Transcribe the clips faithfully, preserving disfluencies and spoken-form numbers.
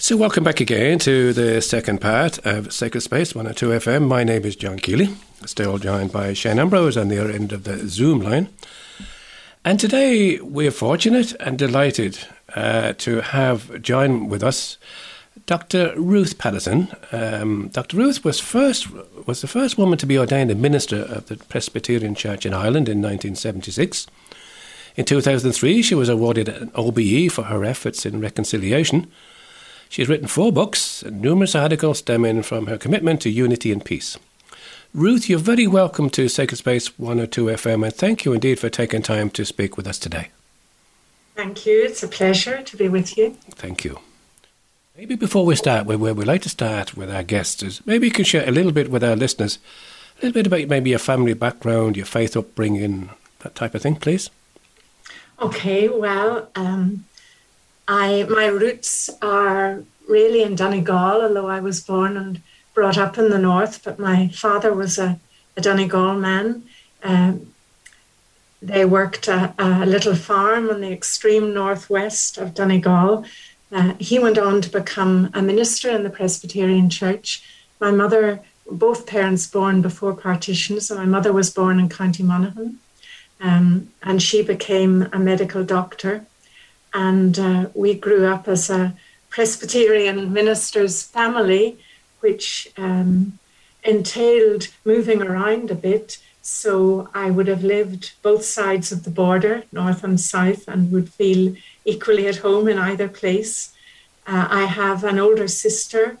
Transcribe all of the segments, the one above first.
So welcome back again to the second part of Sacred Space one oh two F M. My name is John Keely, still joined by Shane Ambrose on the other end of the Zoom line. And today we're fortunate and delighted uh, to have join with us Doctor Ruth Patterson. Um, Doctor Ruth was first was the first woman to be ordained a minister of the Presbyterian Church in Ireland in nineteen seventy-six. In two thousand three, she was awarded an O B E for her efforts in reconciliation. She's written four books and numerous articles stemming from her commitment to unity and peace. Ruth, you're very welcome to Sacred Space one oh two F M, and thank you indeed for taking time to speak with us today. Thank you. It's a pleasure to be with you. Thank you. Maybe before we start, where we like to start with our guests, is maybe you can share a little bit with our listeners, a little bit about maybe your family background, your faith upbringing, that type of thing, please. Okay, well... Um I, my roots are really in Donegal, although I was born and brought up in the north, but my father was a, a Donegal man. Um, they worked a, a little farm in the extreme northwest of Donegal. Uh, he went on to become a minister in the Presbyterian Church. My mother, both parents born before partition, so my mother was born in County Monaghan, um, and she became a medical doctor. And uh, we grew up as a Presbyterian minister's family, which um, entailed moving around a bit. So I would have lived both sides of the border, north and south, and would feel equally at home in either place. Uh, I have an older sister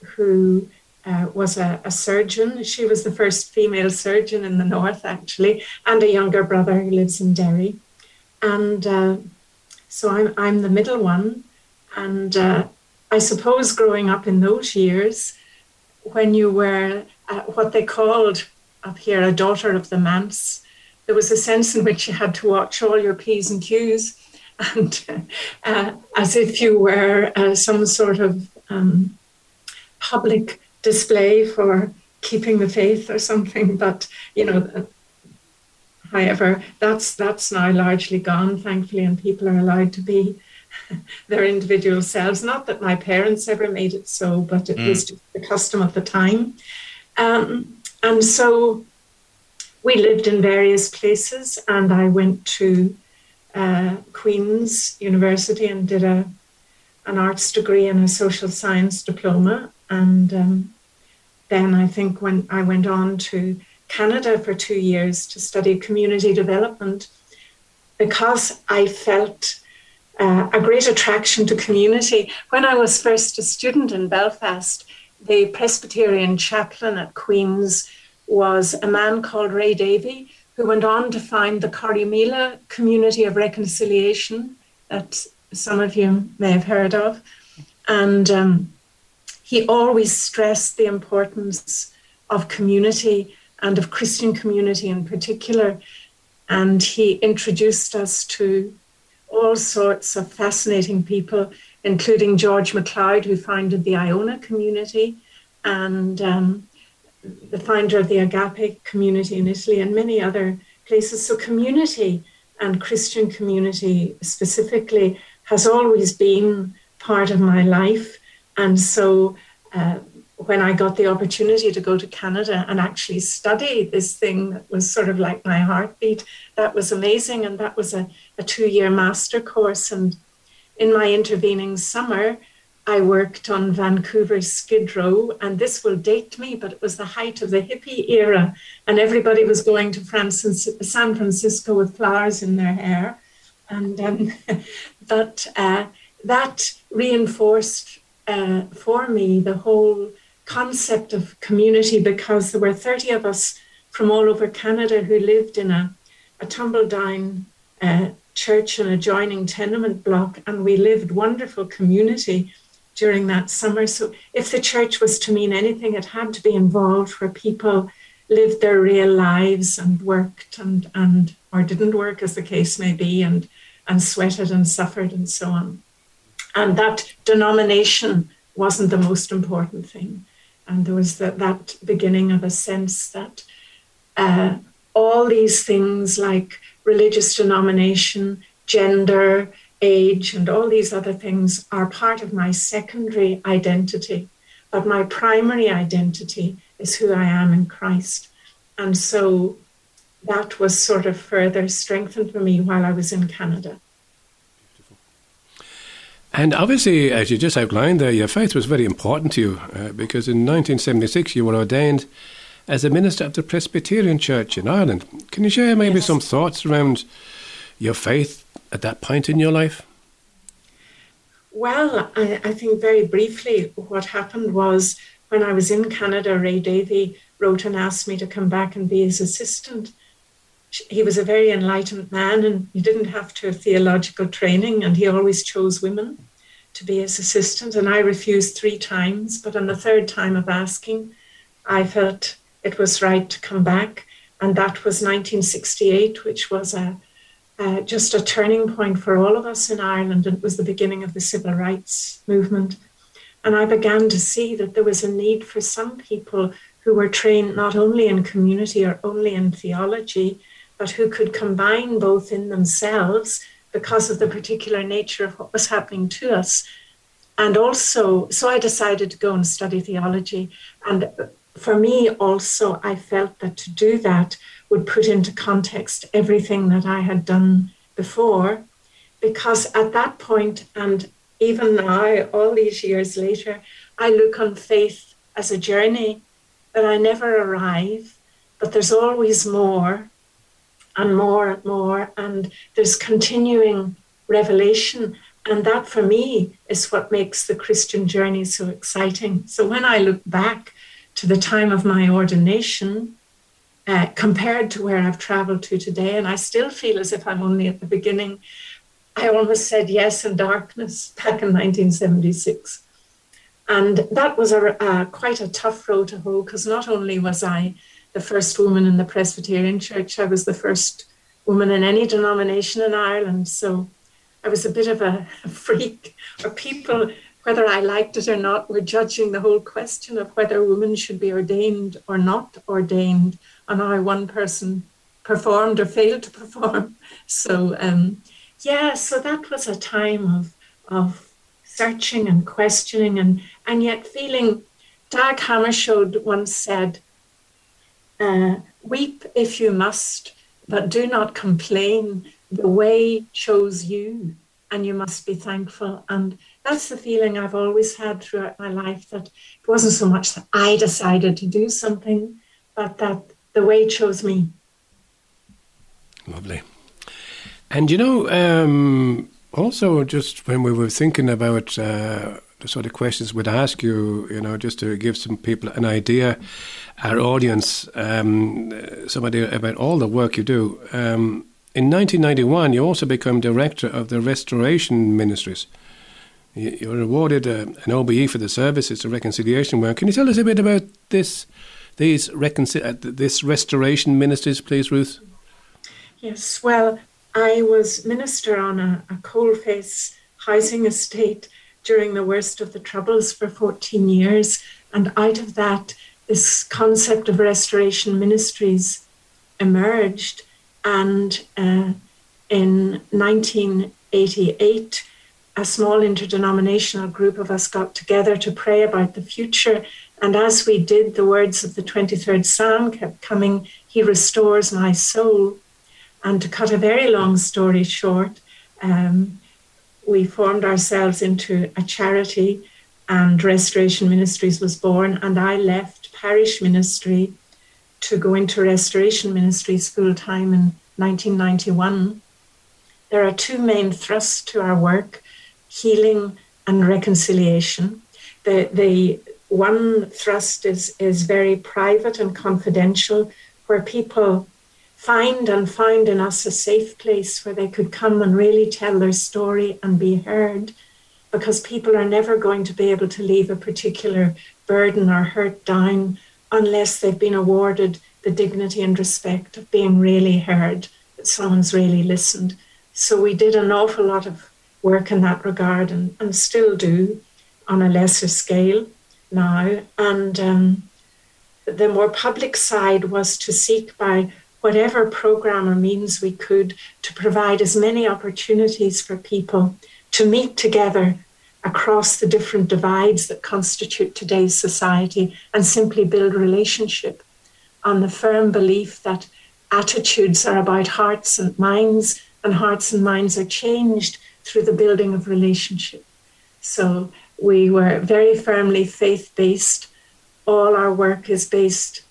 who uh, was a, a surgeon. She was the first female surgeon in the north, actually, and a younger brother who lives in Derry. And... Uh, So I'm, I'm the middle one, and uh, I suppose growing up in those years, when you were uh, what they called up here a daughter of the manse, there was a sense in which you had to watch all your P's and Q's, and uh, uh, as if you were uh, some sort of um, public display for keeping the faith or something, but, you know... However, that's that's now largely gone, thankfully, and people are allowed to be their individual selves. Not that my parents ever made it so, but it mm. was just the custom of the time. Um, and so we lived in various places, and I went to uh, Queen's University and did a an arts degree and a social science diploma. And um, then I think when I went on to Canada for two years to study community development, because I felt uh, a great attraction to community. When I was first a student in Belfast, the Presbyterian chaplain at Queen's was a man called Ray Davey, who went on to found the Corrymeela Community of Reconciliation that some of you may have heard of. And um, he always stressed the importance of community and of Christian community in particular. And he introduced us to all sorts of fascinating people, including George MacLeod, who founded the Iona community, and um, the founder of the Agape community in Italy, and many other places. So community, and Christian community specifically, has always been part of my life. And so uh, when I got the opportunity to go to Canada and actually study this thing that was sort of like my heartbeat, that was amazing. And that was a, a two-year master course. And in my intervening summer, I worked on Vancouver Skid Row. And this will date me, but it was the height of the hippie era. And everybody was going to France and San Francisco with flowers in their hair. And um, but uh, that reinforced uh, for me the whole concept of community, because there were thirty of us from all over Canada who lived in a, a tumble-down uh, church and adjoining tenement block, and we lived wonderful community during that summer. So if the church was to mean anything, it had to be involved where people lived their real lives and worked and, and or didn't work, as the case may be, and, and sweated and suffered and so on. And that denomination wasn't the most important thing. And there was that, that beginning of a sense that uh, all these things like religious denomination, gender, age and all these other things are part of my secondary identity, but my primary identity is who I am in Christ. And so that was sort of further strengthened for me while I was in Canada. And obviously, as you just outlined there, your faith was very important to you, uh, because in nineteen seventy-six you were ordained as a minister of the Presbyterian Church in Ireland. Can you share maybe yes. some thoughts around your faith at that point in your life? Well, I, I think very briefly what happened was when I was in Canada, Ray Davey wrote and asked me to come back and be his assistant. He was a very enlightened man and he didn't have to have theological training, and he always chose women to be his assistant. And I refused three times, but on the third time of asking, I felt it was right to come back. And that was nineteen sixty-eight, which was a, a, just a turning point for all of us in Ireland. It was the beginning of the civil rights movement. And I began to see that there was a need for some people who were trained not only in community or only in theology, but who could combine both in themselves because of the particular nature of what was happening to us. And also, so I decided to go and study theology. And for me also, I felt that to do that would put into context everything that I had done before, because at that point, and even now, all these years later, I look on faith as a journey that I never arrive, but there's always more and more and more, and there's continuing revelation. And that for me is what makes the Christian journey so exciting. So when I look back to the time of my ordination, uh, compared to where I've traveled to today, and I still feel as if I'm only at the beginning, I almost said yes in darkness back in nineteen seventy-six. And that was a, uh, quite a tough road to hoe, because not only was I the first woman in the Presbyterian Church, I was the first woman in any denomination in Ireland. So I was a bit of a freak, or people, whether I liked it or not, were judging the whole question of whether women should be ordained or not ordained, and how one person performed or failed to perform. So, um, yeah, so that was a time of of searching and questioning and, and yet feeling. Dag Hammarskjöld once said, Uh, weep if you must, but do not complain. The way chose you, and you must be thankful. And that's the feeling I've always had throughout my life, that it wasn't so much that I decided to do something, but that the way chose me. Lovely. And, you know, um, also just when we were thinking about uh, the sort of questions we'd ask you, you know, just to give some people an idea, our audience, um, some idea about all the work you do. Um, in nineteen ninety-one, you also become director of the Restoration Ministries. You, you were awarded a, an O B E for the services to reconciliation work. Can you tell us a bit about this, these reconcil- uh, this Restoration Ministries, please, Ruth? Yes, well, I was minister on a, a coalface housing estate during the worst of the Troubles for fourteen years. And out of that, this concept of Restoration Ministries emerged. And uh, in nineteen eighty-eight, a small interdenominational group of us got together to pray about the future. And as we did, the words of the twenty-third Psalm kept coming, "He restores my soul." And to cut a very long story short, um, we formed ourselves into a charity, and Restoration Ministries was born. And I left parish ministry to go into Restoration Ministries full-time in nineteen ninety-one. There are two main thrusts to our work, healing and reconciliation. The, the one thrust is, is very private and confidential, where people find and find in us a safe place where they could come and really tell their story and be heard, because people are never going to be able to leave a particular burden or hurt down unless they've been awarded the dignity and respect of being really heard, that someone's really listened. So we did an awful lot of work in that regard, and, and still do on a lesser scale now. And um, the more public side was to seek by whatever program or means we could to provide as many opportunities for people to meet together across the different divides that constitute today's society and simply build relationship on the firm belief that attitudes are about hearts and minds, and hearts and minds are changed through the building of relationship. So we were very firmly faith-based. All our work is based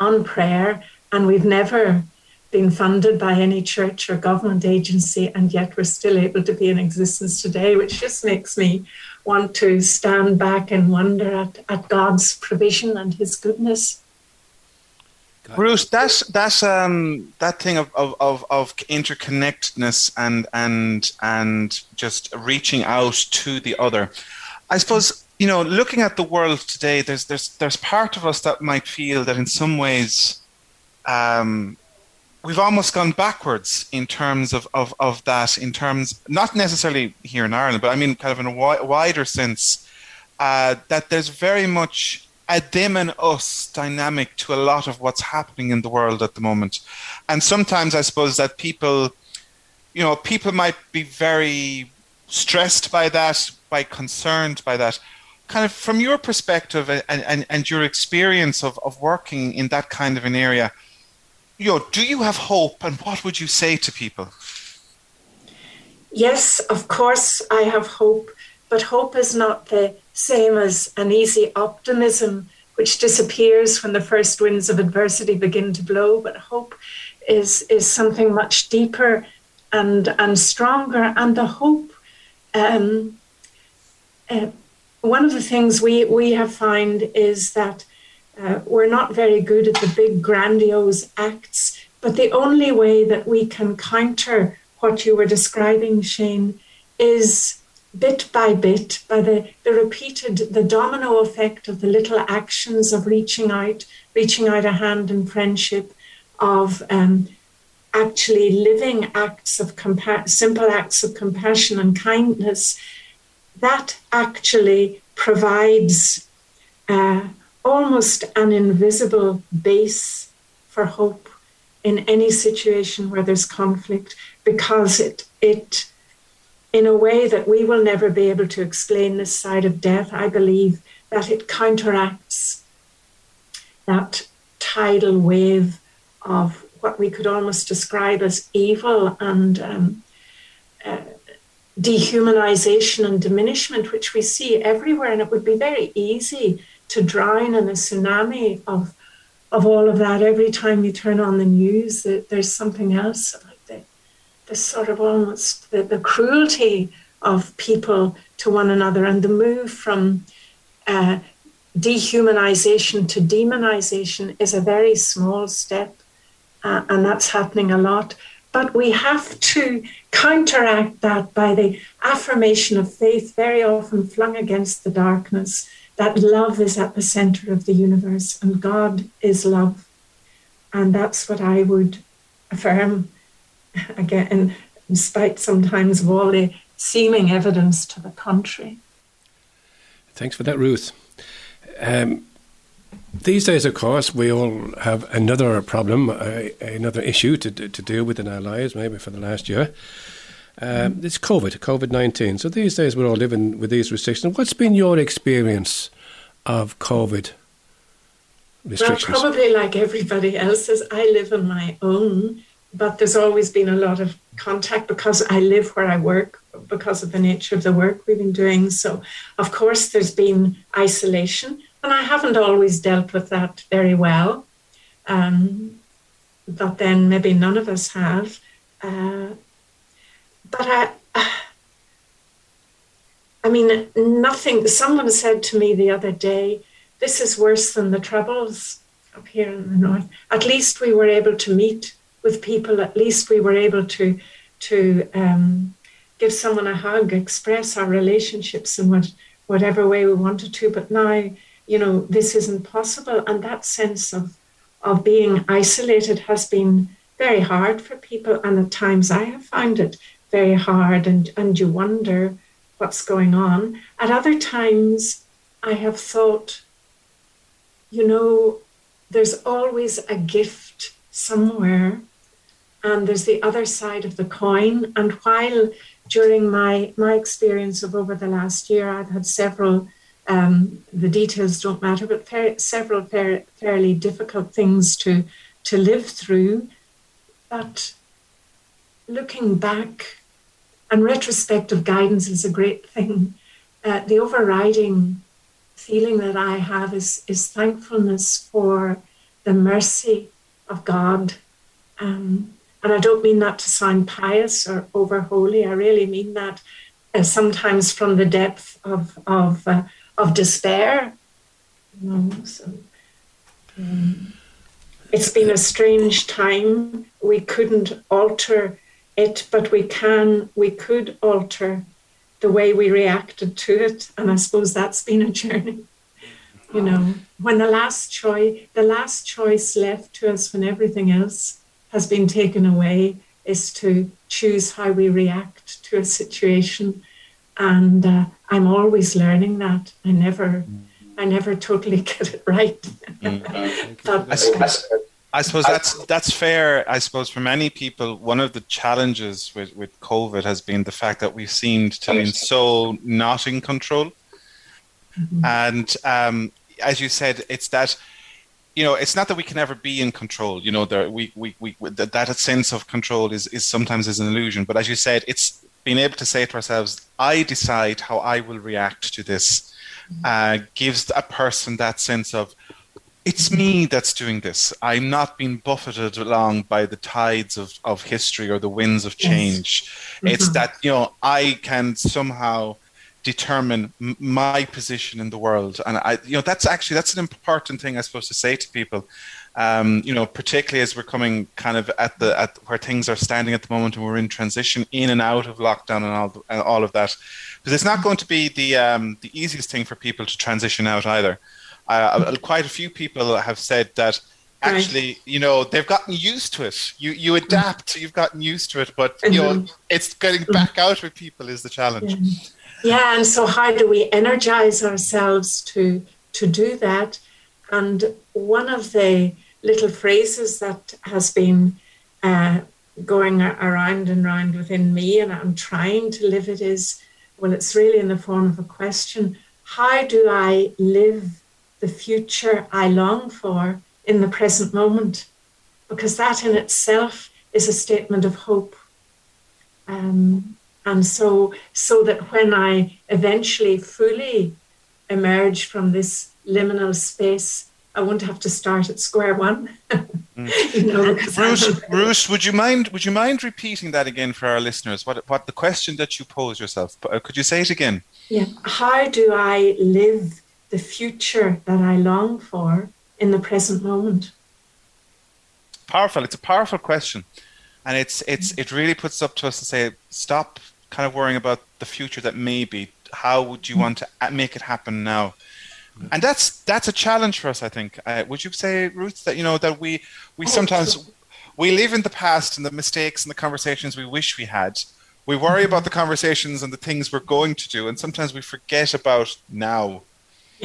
on prayer, and we've never been funded by any church or government agency, and yet we're still able to be in existence today, which just makes me want to stand back and wonder at, at God's provision and his goodness. Bruce, that's that's um that thing of of of, of interconnectedness and and and just reaching out to the other. I suppose, you know, looking at the world today, there's there's there's part of us that might feel that in some ways um we've almost gone backwards in terms of, of, of that, in terms, not necessarily here in Ireland, but I mean kind of in a wi- wider sense, uh, that there's very much a them and us dynamic to a lot of what's happening in the world at the moment. And sometimes I suppose that people, you know, people might be very stressed by that, by concerned by that. Kind of from your perspective and, and, and your experience of, of working in that kind of an area, you know, do you have hope, and what would you say to people? Yes, of course I have hope, but hope is not the same as an easy optimism which disappears when the first winds of adversity begin to blow. But hope is is something much deeper and and stronger. And the hope, um, uh, one of the things we, we have found is that Uh, we're not very good at the big grandiose acts, but the only way that we can counter what you were describing, Shane, is bit by bit, by the, the repeated, the domino effect of the little actions of reaching out, reaching out a hand in friendship, of um, actually living acts of compa- simple acts of compassion and kindness, that actually provides uh, almost an invisible base for hope in any situation where there's conflict, because it, it, in a way that we will never be able to explain this side of death, I believe that it counteracts that tidal wave of what we could almost describe as evil and um, uh, dehumanization and diminishment, which we see everywhere. And it would be very easy to drown in a tsunami of of all of that. Every time you turn on the news, that there's something else about the, the sort of almost the, the cruelty of people to one another, and the move from uh, dehumanization to demonization is a very small step, uh, and that's happening a lot. But we have to counteract that by the affirmation of faith, very often flung against the darkness, that love is at the center of the universe and God is love. And that's what I would affirm, again, despite sometimes of all the seeming evidence to the contrary. Thanks for that, Ruth. Um, these days, of course, we all have another problem, uh, another issue to, to deal with in our lives, maybe for the last year. Um, it's COVID, COVID nineteen. So these days we're all living with these restrictions. What's been your experience of COVID restrictions? Well, probably like everybody else's, I live on my own, but there's always been a lot of contact because I live where I work, because of the nature of the work we've been doing. So, of course, there's been isolation, and I haven't always dealt with that very well. Um, but then maybe none of us have. Uh, But I, I mean, nothing, someone said to me the other day, this is worse than the Troubles up here in the north. At least we were able to meet with people. At least we were able to to um, give someone a hug, express our relationships in what, whatever way we wanted to. But now, you know, this isn't possible. And that sense of, of being isolated has been very hard for people. And at times I have found it very hard, and, and you wonder what's going on. At other times, I have thought, you know, there's always a gift somewhere, and there's the other side of the coin. And while during my, my experience of over the last year, I've had several, um, the details don't matter, but fair, several fair, fairly difficult things to, to live through. But looking back, and retrospective guidance is a great thing. Uh, the overriding feeling that I have is, is thankfulness for the mercy of God. Um, and I don't mean that to sound pious or over holy. I really mean that uh, sometimes from the depth of of uh, of despair. You know, so, um, it's been a strange time. We couldn't alter it, but we can. We could alter the way we reacted to it, and I suppose that's been a journey. You know, when the last choice, the last choice left to us, when everything else has been taken away, is to choose how we react to a situation. And uh, I'm always learning that. I never, I never totally get it right. Mm. but, I, suppose, I suppose that's that's fair. I suppose for many people, one of the challenges with, with COVID has been the fact that we've seemed to be so not in control. Mm-hmm. And um, as you said, it's that, you know, it's not that we can ever be in control. You know, there, we, we, we, that, that sense of control is, is sometimes is an illusion. But as you said, it's being able to say to ourselves, I decide how I will react to this, uh, gives a person that sense of, it's me that's doing this. I'm not being buffeted along by the tides of, of history or the winds of change. Yes. It's mm-hmm. that, you know, I can somehow determine my position in the world. And I, you know, that's actually, that's an important thing I suppose to say to people, um, you know, particularly as we're coming kind of at the, at where things are standing at the moment and we're in transition in and out of lockdown and all, the, and all of that, because it's not going to be the, um, the easiest thing for people to transition out either. Uh, quite a few people have said that actually, you know, they've gotten used to it. You, you adapt, you've gotten used to it, but you know, it's getting back out with people is the challenge. Yeah. Yeah, and so how do we energize ourselves to to do that? And one of the little phrases that has been uh, going around and round within me, and I'm trying to live it, is, well, it's really in the form of a question. How do I live the future I long for in the present moment? Because that in itself is a statement of hope. Um And so so that when I eventually fully emerge from this liminal space, I won't have to start at square one. Mm. you know, Bruce, Bruce, would you mind would you mind repeating that again for our listeners? What what the question that you posed yourself? Could you say it again? Yeah. How do I live the future that I long for in the present moment? Powerful. It's a powerful question. And it's it's it really puts up to us to say, stop kind of worrying about the future that may be. How would you want to make it happen now? And that's that's a challenge for us, I think. Uh, would you say, Ruth, that you know that we we oh, sometimes absolutely. we live in the past and the mistakes and the conversations we wish we had. We worry mm-hmm. about the conversations and the things we're going to do, and sometimes we forget about now.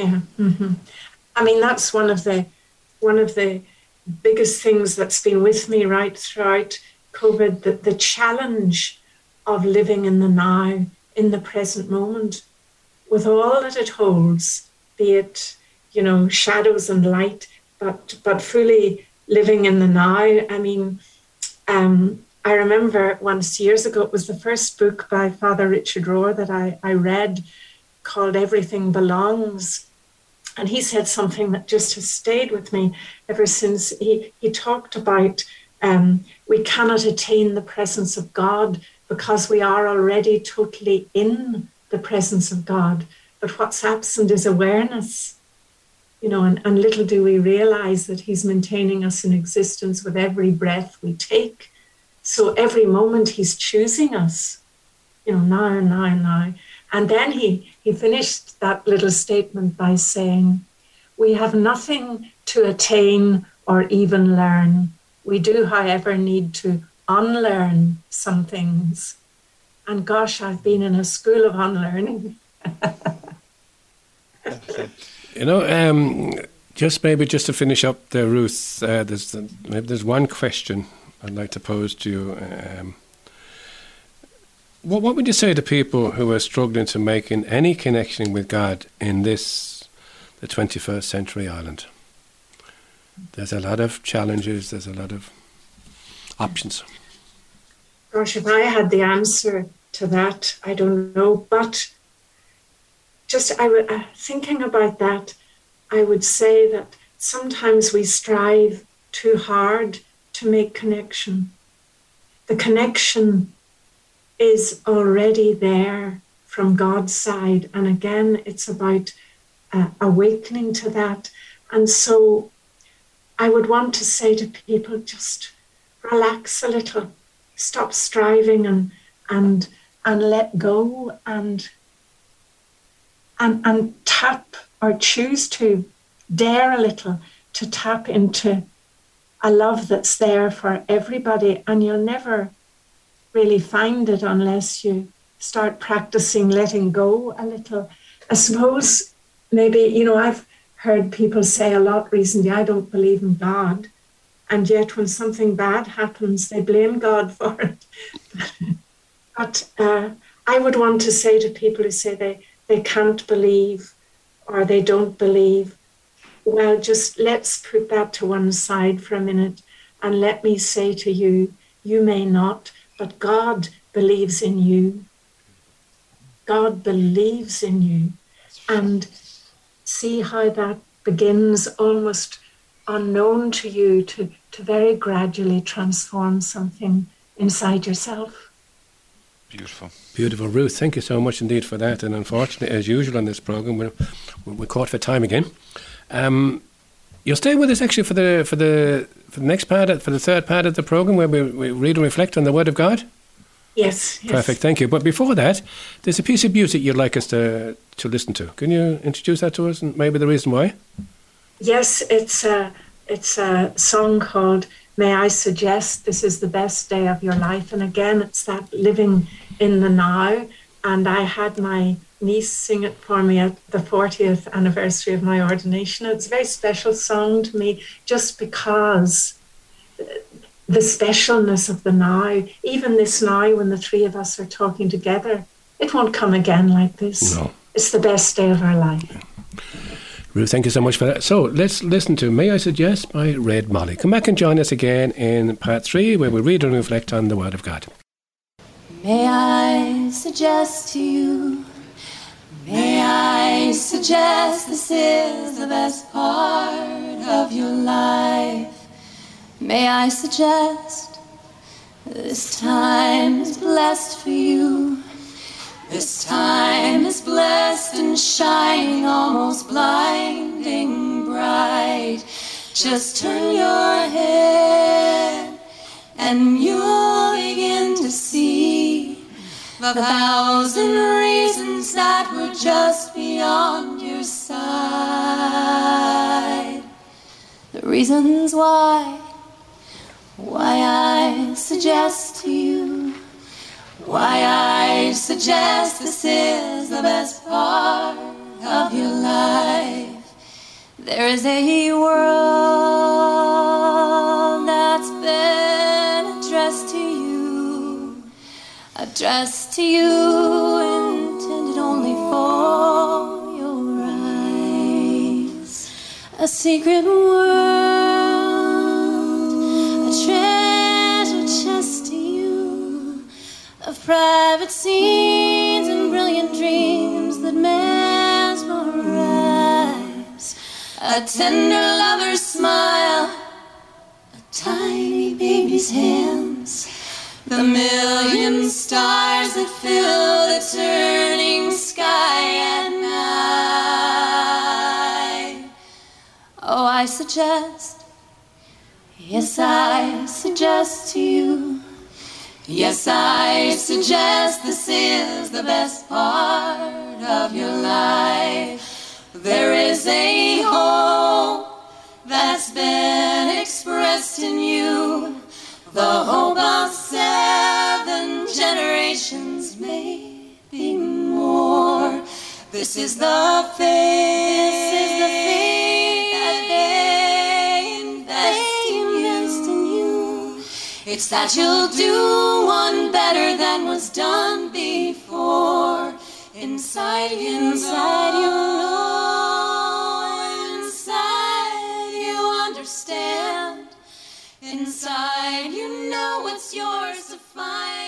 Yeah, mm-hmm. I mean that's one of the one of the biggest things that's been with me right throughout COVID, the, the challenge of living in the now, in the present moment, with all that it holds, be it, you know, shadows and light, but but fully living in the now. I mean, um, I remember once years ago, it was the first book by Father Richard Rohr that I, I read, called Everything Belongs. And he said something that just has stayed with me ever since. He, he talked about Um, we cannot attain the presence of God because we are already totally in the presence of God. But what's absent is awareness, you know, and, and little do we realize that he's maintaining us in existence with every breath we take. So every moment he's choosing us, you know, now, now, now. And then he, he finished that little statement by saying, we have nothing to attain or even learn. We do, however, need to unlearn some things. And gosh, I've been in a school of unlearning. You know, um, Just maybe just to finish up there, Ruth, uh, there's the, maybe there's one question I'd like to pose to you. Um, what, what would you say to people who are struggling to make in any connection with God in this, the twenty-first century Ireland? There's a lot of challenges, there's a lot of options. Gosh, if I had the answer to that, I don't know. But just I w- thinking about that, I would say that sometimes we strive too hard to make connection. The connection is already there from God's side. And again, it's about uh, awakening to that. And so I would want to say to people, just relax a little, stop striving and and and let go and and and tap or choose to dare a little to tap into a love that's there for everybody. And you'll never really find it unless you start practicing letting go a little. I suppose maybe, you know, I've heard people say a lot recently, I don't believe in God. And yet when something bad happens, they blame God for it. But uh, I would want to say to people who say they, they can't believe or they don't believe, well, just let's put that to one side for a minute and let me say to you, you may not, but God believes in you. God believes in you. And see how that begins almost unknown to you to, to very gradually transform something inside yourself. Beautiful. Beautiful, Ruth. Thank you so much indeed for that. And unfortunately, as usual on this program, we're, we're caught for time again. Um, you'll stay with us actually for the for the for the next part, for the third part of the program, where we, we read and reflect on the Word of God. Yes. yes. Perfect. Thank you. But before that, there's a piece of music you'd like us to to listen to. Can you introduce that to us and maybe the reason why? Yes, it's a it's a song called "May I Suggest This Is the Best Day of Your Life," and again, it's that living in the now. And I had my niece sing it for me at the fortieth anniversary of my ordination. It's a very special song to me, just because the specialness of the now, even this now when the three of us are talking together, it won't come again like this. No. It's the best day of our life. Yeah. Ruth, thank you so much for that. So let's listen to May I Suggest by Red Molly. Come back and join us again in part three, where we read and reflect on the Word of God. May I suggest to you, may I suggest this is the best part of your life. May I suggest this time is blessed for you. This time is blessed and shining, almost blinding bright. Just turn your head and you'll begin to see the thousand reasons that were just beyond your sight. The reasons why, why I suggest to you, why I suggest this is the best part of your life. There is a world that's been addressed to you, addressed to you, intended only for your eyes. A secret world, a treasure chest of private scenes and brilliant dreams that mesmerize. A tender lover's smile, a tiny baby's hands, the million stars that fill the turning sky at night. Oh, I suggest, yes, I suggest to you, yes, I suggest this is the best part of your life. There is a hope that's been expressed in you, the hope of seven generations, maybe more. This is the faith, this is the faith that It's that you'll do one better than was done before. Inside, inside you know, inside you understand, inside you know it's yours to find.